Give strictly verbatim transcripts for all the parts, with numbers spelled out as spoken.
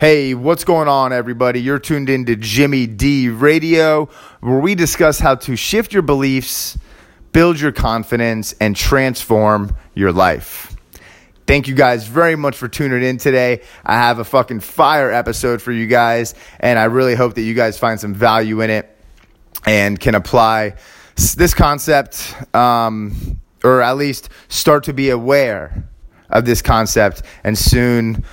Hey, what's going on, everybody? You're tuned in to Jimmy D Radio, where we discuss how to shift your beliefs, build your confidence, and transform your life. Thank you guys very much for tuning in today. I have a fucking fire episode for you guys, and I really hope that you guys find some value in it and can apply this concept, um, or at least start to be aware of this concept and soon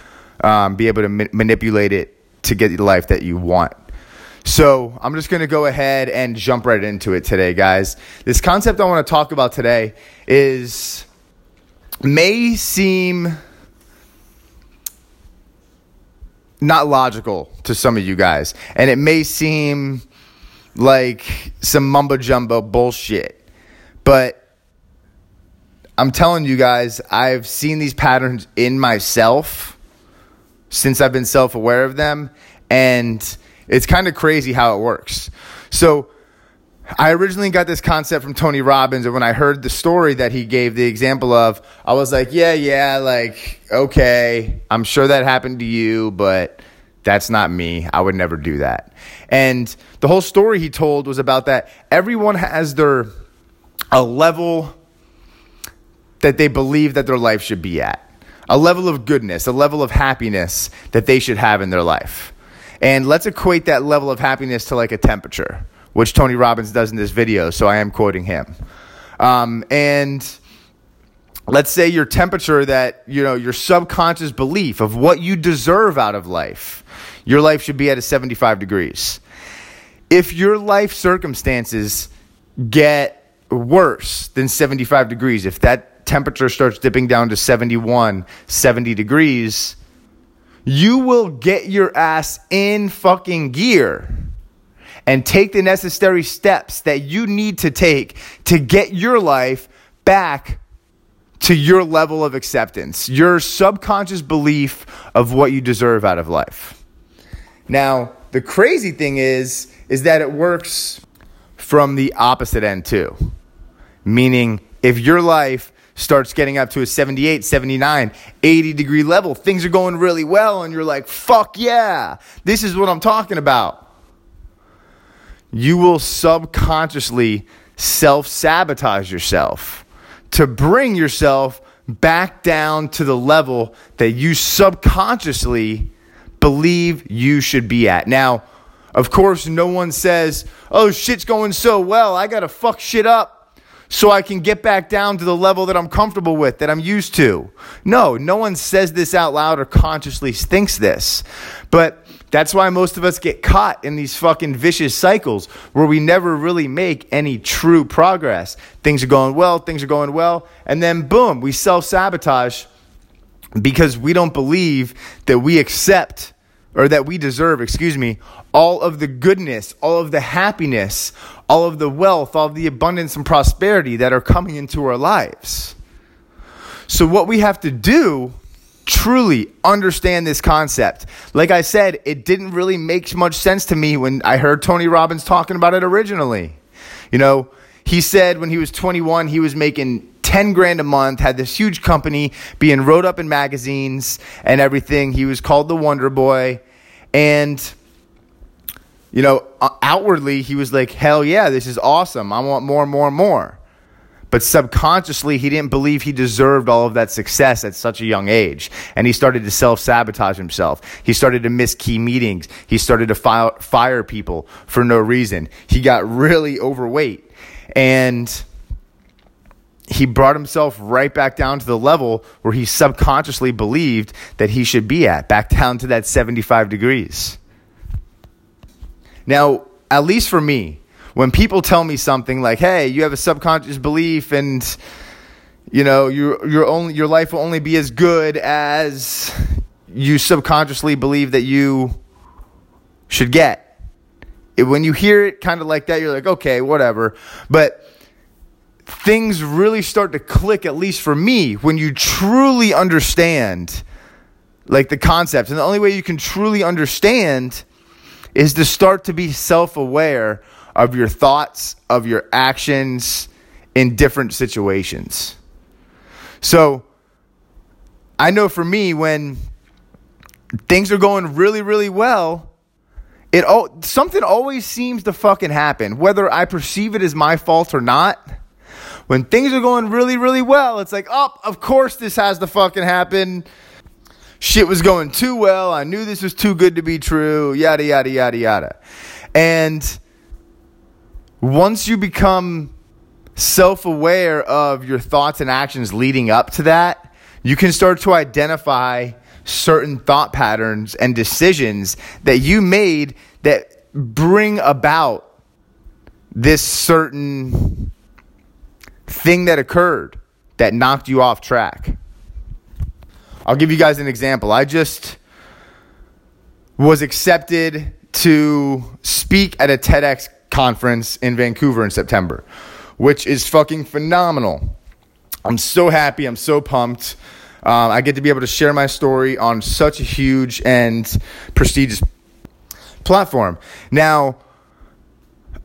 Um, be able to ma- manipulate it to get the life that you want. So I'm just going to go ahead and jump right into it today, guys. This concept I want to talk about today is may seem not logical to some of you guys, and it may seem like some mumbo jumbo bullshit, but I'm telling you guys, I've seen these patterns in myself since I've been self-aware of them, and it's kind of crazy how it works. So I originally got this concept from Tony Robbins, and when I heard the story that he gave the example of, I was like, yeah, yeah, like, okay, I'm sure that happened to you, but that's not me. I would never do that. And the whole story he told was about that everyone has their a level that they believe that their life should be at. A level of goodness, a level of happiness that they should have in their life. And let's equate that level of happiness to like a temperature, which Tony Robbins does in this video, so I am quoting him. Um, and let's say your temperature that, you know, your subconscious belief of what you deserve out of life, your life should be at a seventy-five degrees. If your life circumstances get worse than seventy-five degrees, if that temperature starts dipping down to seventy-one, seventy degrees, you will get your ass in fucking gear and take the necessary steps that you need to take to get your life back to your level of acceptance, your subconscious belief of what you deserve out of life. Now, the crazy thing is, is that it works from the opposite end too, meaning if your life starts getting up to a seventy-eight, seventy-nine, eighty degree level, things are going really well, and you're like, fuck yeah, this is what I'm talking about. You will subconsciously self-sabotage yourself to bring yourself back down to the level that you subconsciously believe you should be at. Now, of course, no one says, oh, shit's going so well, I gotta fuck shit up so I can get back down to the level that I'm comfortable with, that I'm used to. No, no one says this out loud or consciously thinks this. But that's why most of us get caught in these fucking vicious cycles where we never really make any true progress. Things are going well, things are going well, and then boom, we self-sabotage because we don't believe that we accept or that we deserve, excuse me, all of the goodness, all of the happiness, all of the wealth, all of the abundance and prosperity that are coming into our lives. So what we have to do, truly understand this concept. Like I said, it didn't really make much sense to me when I heard Tony Robbins talking about it originally. You know, he said when he was twenty-one, he was making ten grand a month, had this huge company, being wrote up in magazines and everything. He was called the Wonder Boy. And, you know, outwardly, he was like, hell yeah, this is awesome. I want more, more, more. But subconsciously, he didn't believe he deserved all of that success at such a young age. And he started to self-sabotage himself. He started to miss key meetings. He started to fire, fire people for no reason. He got really overweight. And he brought himself right back down to the level where he subconsciously believed that he should be at, back down to that seventy-five degrees. Now, at least for me, when people tell me something like, hey, you have a subconscious belief and, you know, your your only your life will only be as good as you subconsciously believe that you should get. It, when you hear it kind of like that, you're like, okay, whatever. But things really start to click, at least for me, when you truly understand like the concept. And the only way you can truly understand is to start to be self-aware of your thoughts, of your actions in different situations. So I know for me, when things are going really, really well, it oh, something always seems to fucking happen, whether I perceive it as my fault or not. When things are going really, really well, it's like, oh, of course this has to fucking happen. Shit was going too well. I knew this was too good to be true. Yada, yada, yada, yada. And once you become self-aware of your thoughts and actions leading up to that, you can start to identify certain thought patterns and decisions that you made that bring about this certain thing that occurred that knocked you off track. I'll give you guys an example. I just was accepted to speak at a TEDx conference in Vancouver in September, which is fucking phenomenal. I'm so happy. I'm so pumped. Uh, I get to be able to share my story on such a huge and prestigious platform. Now,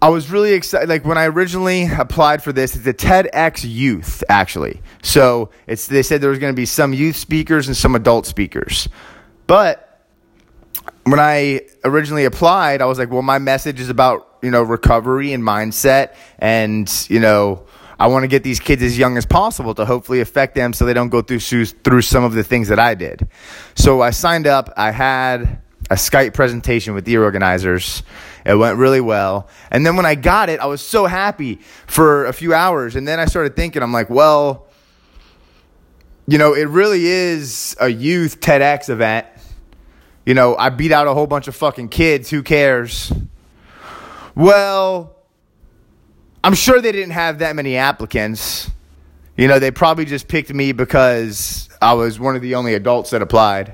I was really excited. Like when I originally applied for this, it's a TEDx Youth, actually. So it's they said there was going to be some youth speakers and some adult speakers. But when I originally applied, I was like, well, my message is about, you know, recovery and mindset and, you know, I want to get these kids as young as possible to hopefully affect them so they don't go through through some of the things that I did. So I signed up. I had a Skype presentation with the organizers. It went really well. And then when I got it, I was so happy for a few hours. And then I started thinking, I'm like, well, you know, it really is a youth TEDx event. You know, I beat out a whole bunch of fucking kids. Who cares? Well, I'm sure they didn't have that many applicants. You know, they probably just picked me because I was one of the only adults that applied.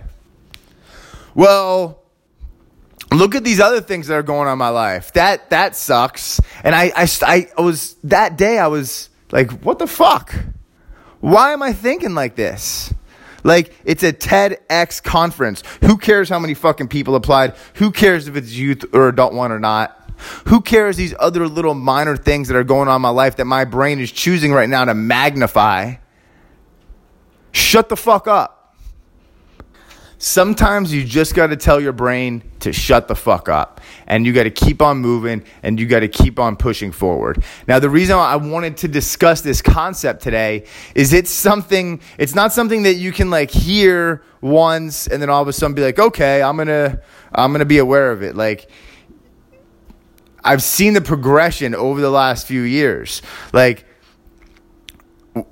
Well, look at these other things that are going on in my life. That that sucks. And I, I, I was, that day I was like, what the fuck? Why am I thinking like this? Like, it's a TEDx conference. Who cares how many fucking people applied? Who cares if it's youth or adult one or not? Who cares these other little minor things that are going on in my life that my brain is choosing right now to magnify? Shut the fuck up. Sometimes you just got to tell your brain to shut the fuck up. And you got to keep on moving and you got to keep on pushing forward. Now, the reason I wanted to discuss this concept today is it's something, it's not something that you can like hear once and then all of a sudden be like, okay, I'm going to, I'm going to be aware of it. Like, I've seen the progression over the last few years. Like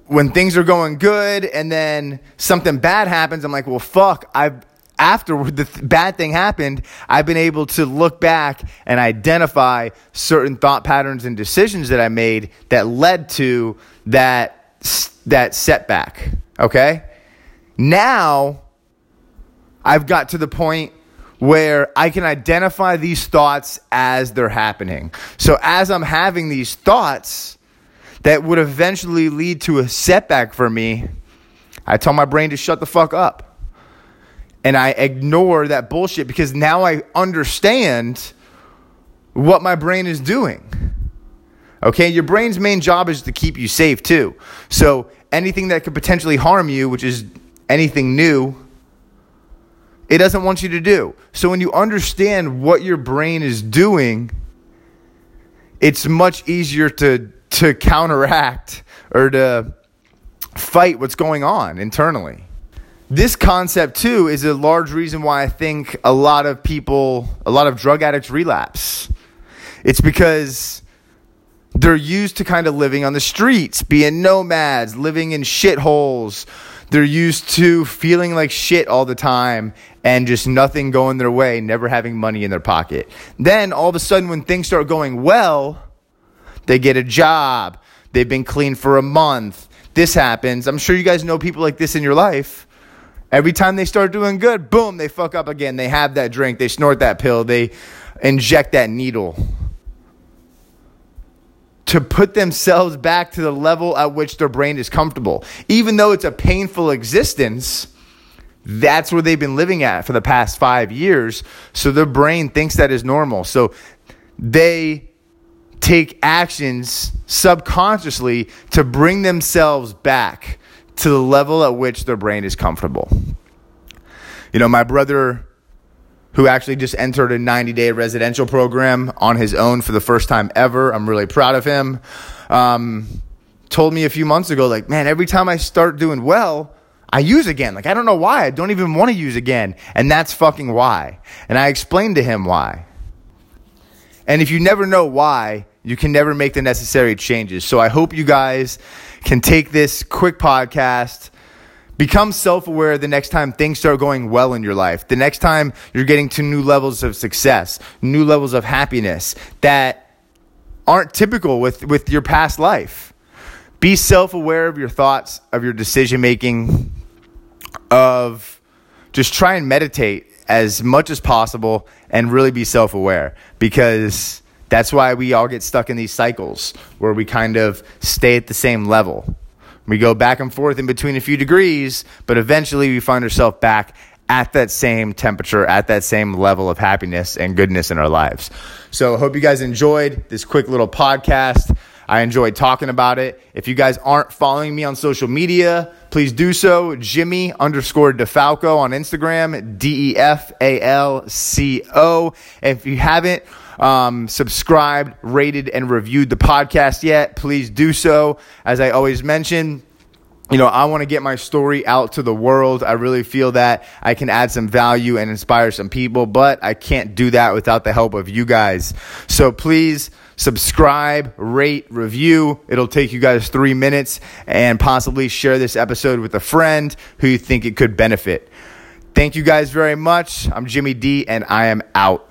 when things are going good and then something bad happens, I'm like, well, fuck, I've, after the th- bad thing happened, I've been able to look back and identify certain thought patterns and decisions that I made that led to that, that setback. Okay. Now I've got to the point where I can identify these thoughts as they're happening. So as I'm having these thoughts that would eventually lead to a setback for me, I tell my brain to shut the fuck up. And I ignore that bullshit because now I understand what my brain is doing. Okay, your brain's main job is to keep you safe too. So anything that could potentially harm you, which is anything new, it doesn't want you to do. So when you understand what your brain is doing, it's much easier to to counteract or to fight what's going on internally. This concept too is a large reason why I think a lot of people, a lot of drug addicts relapse. It's because they're used to kind of living on the streets, being nomads, living in shitholes. They're used to feeling like shit all the time and just nothing going their way, never having money in their pocket. Then all of a sudden when things start going well, they get a job. They've been clean for a month. This happens. I'm sure you guys know people like this in your life. Every time they start doing good, boom, they fuck up again. They have that drink. They snort that pill. They inject that needle. To put themselves back to the level at which their brain is comfortable. Even though it's a painful existence, that's where they've been living at for the past five years. So their brain thinks that is normal. So they take actions subconsciously to bring themselves back to the level at which their brain is comfortable. You know, my brother who actually just entered a ninety-day residential program on his own for the first time ever. I'm really proud of him. Um, told me a few months ago, like, man, every time I start doing well, I use again. Like, I don't know why. I don't even want to use again. And that's fucking why. And I explained to him why. And if you never know why, you can never make the necessary changes. So I hope you guys can take this quick podcast, become self-aware the next time things start going well in your life, the next time you're getting to new levels of success, new levels of happiness that aren't typical with, with your past life. Be self-aware of your thoughts, of your decision-making, of just try and meditate as much as possible and really be self-aware, because that's why we all get stuck in these cycles where we kind of stay at the same level. We go back and forth in between a few degrees, but eventually we find ourselves back at that same temperature, at that same level of happiness and goodness in our lives. So I hope you guys enjoyed this quick little podcast. I enjoyed talking about it. If you guys aren't following me on social media, please do so. Jimmy underscore DeFalco on Instagram, D E F A L C O. And if you haven't um, subscribed, rated, and reviewed the podcast yet, please do so. As I always mention, you know, I want to get my story out to the world. I really feel that I can add some value and inspire some people, but I can't do that without the help of you guys. So please subscribe, rate, review. It'll take you guys three minutes, and possibly share this episode with a friend who you think it could benefit. Thank you guys very much. I'm Jimmy D, and I am out.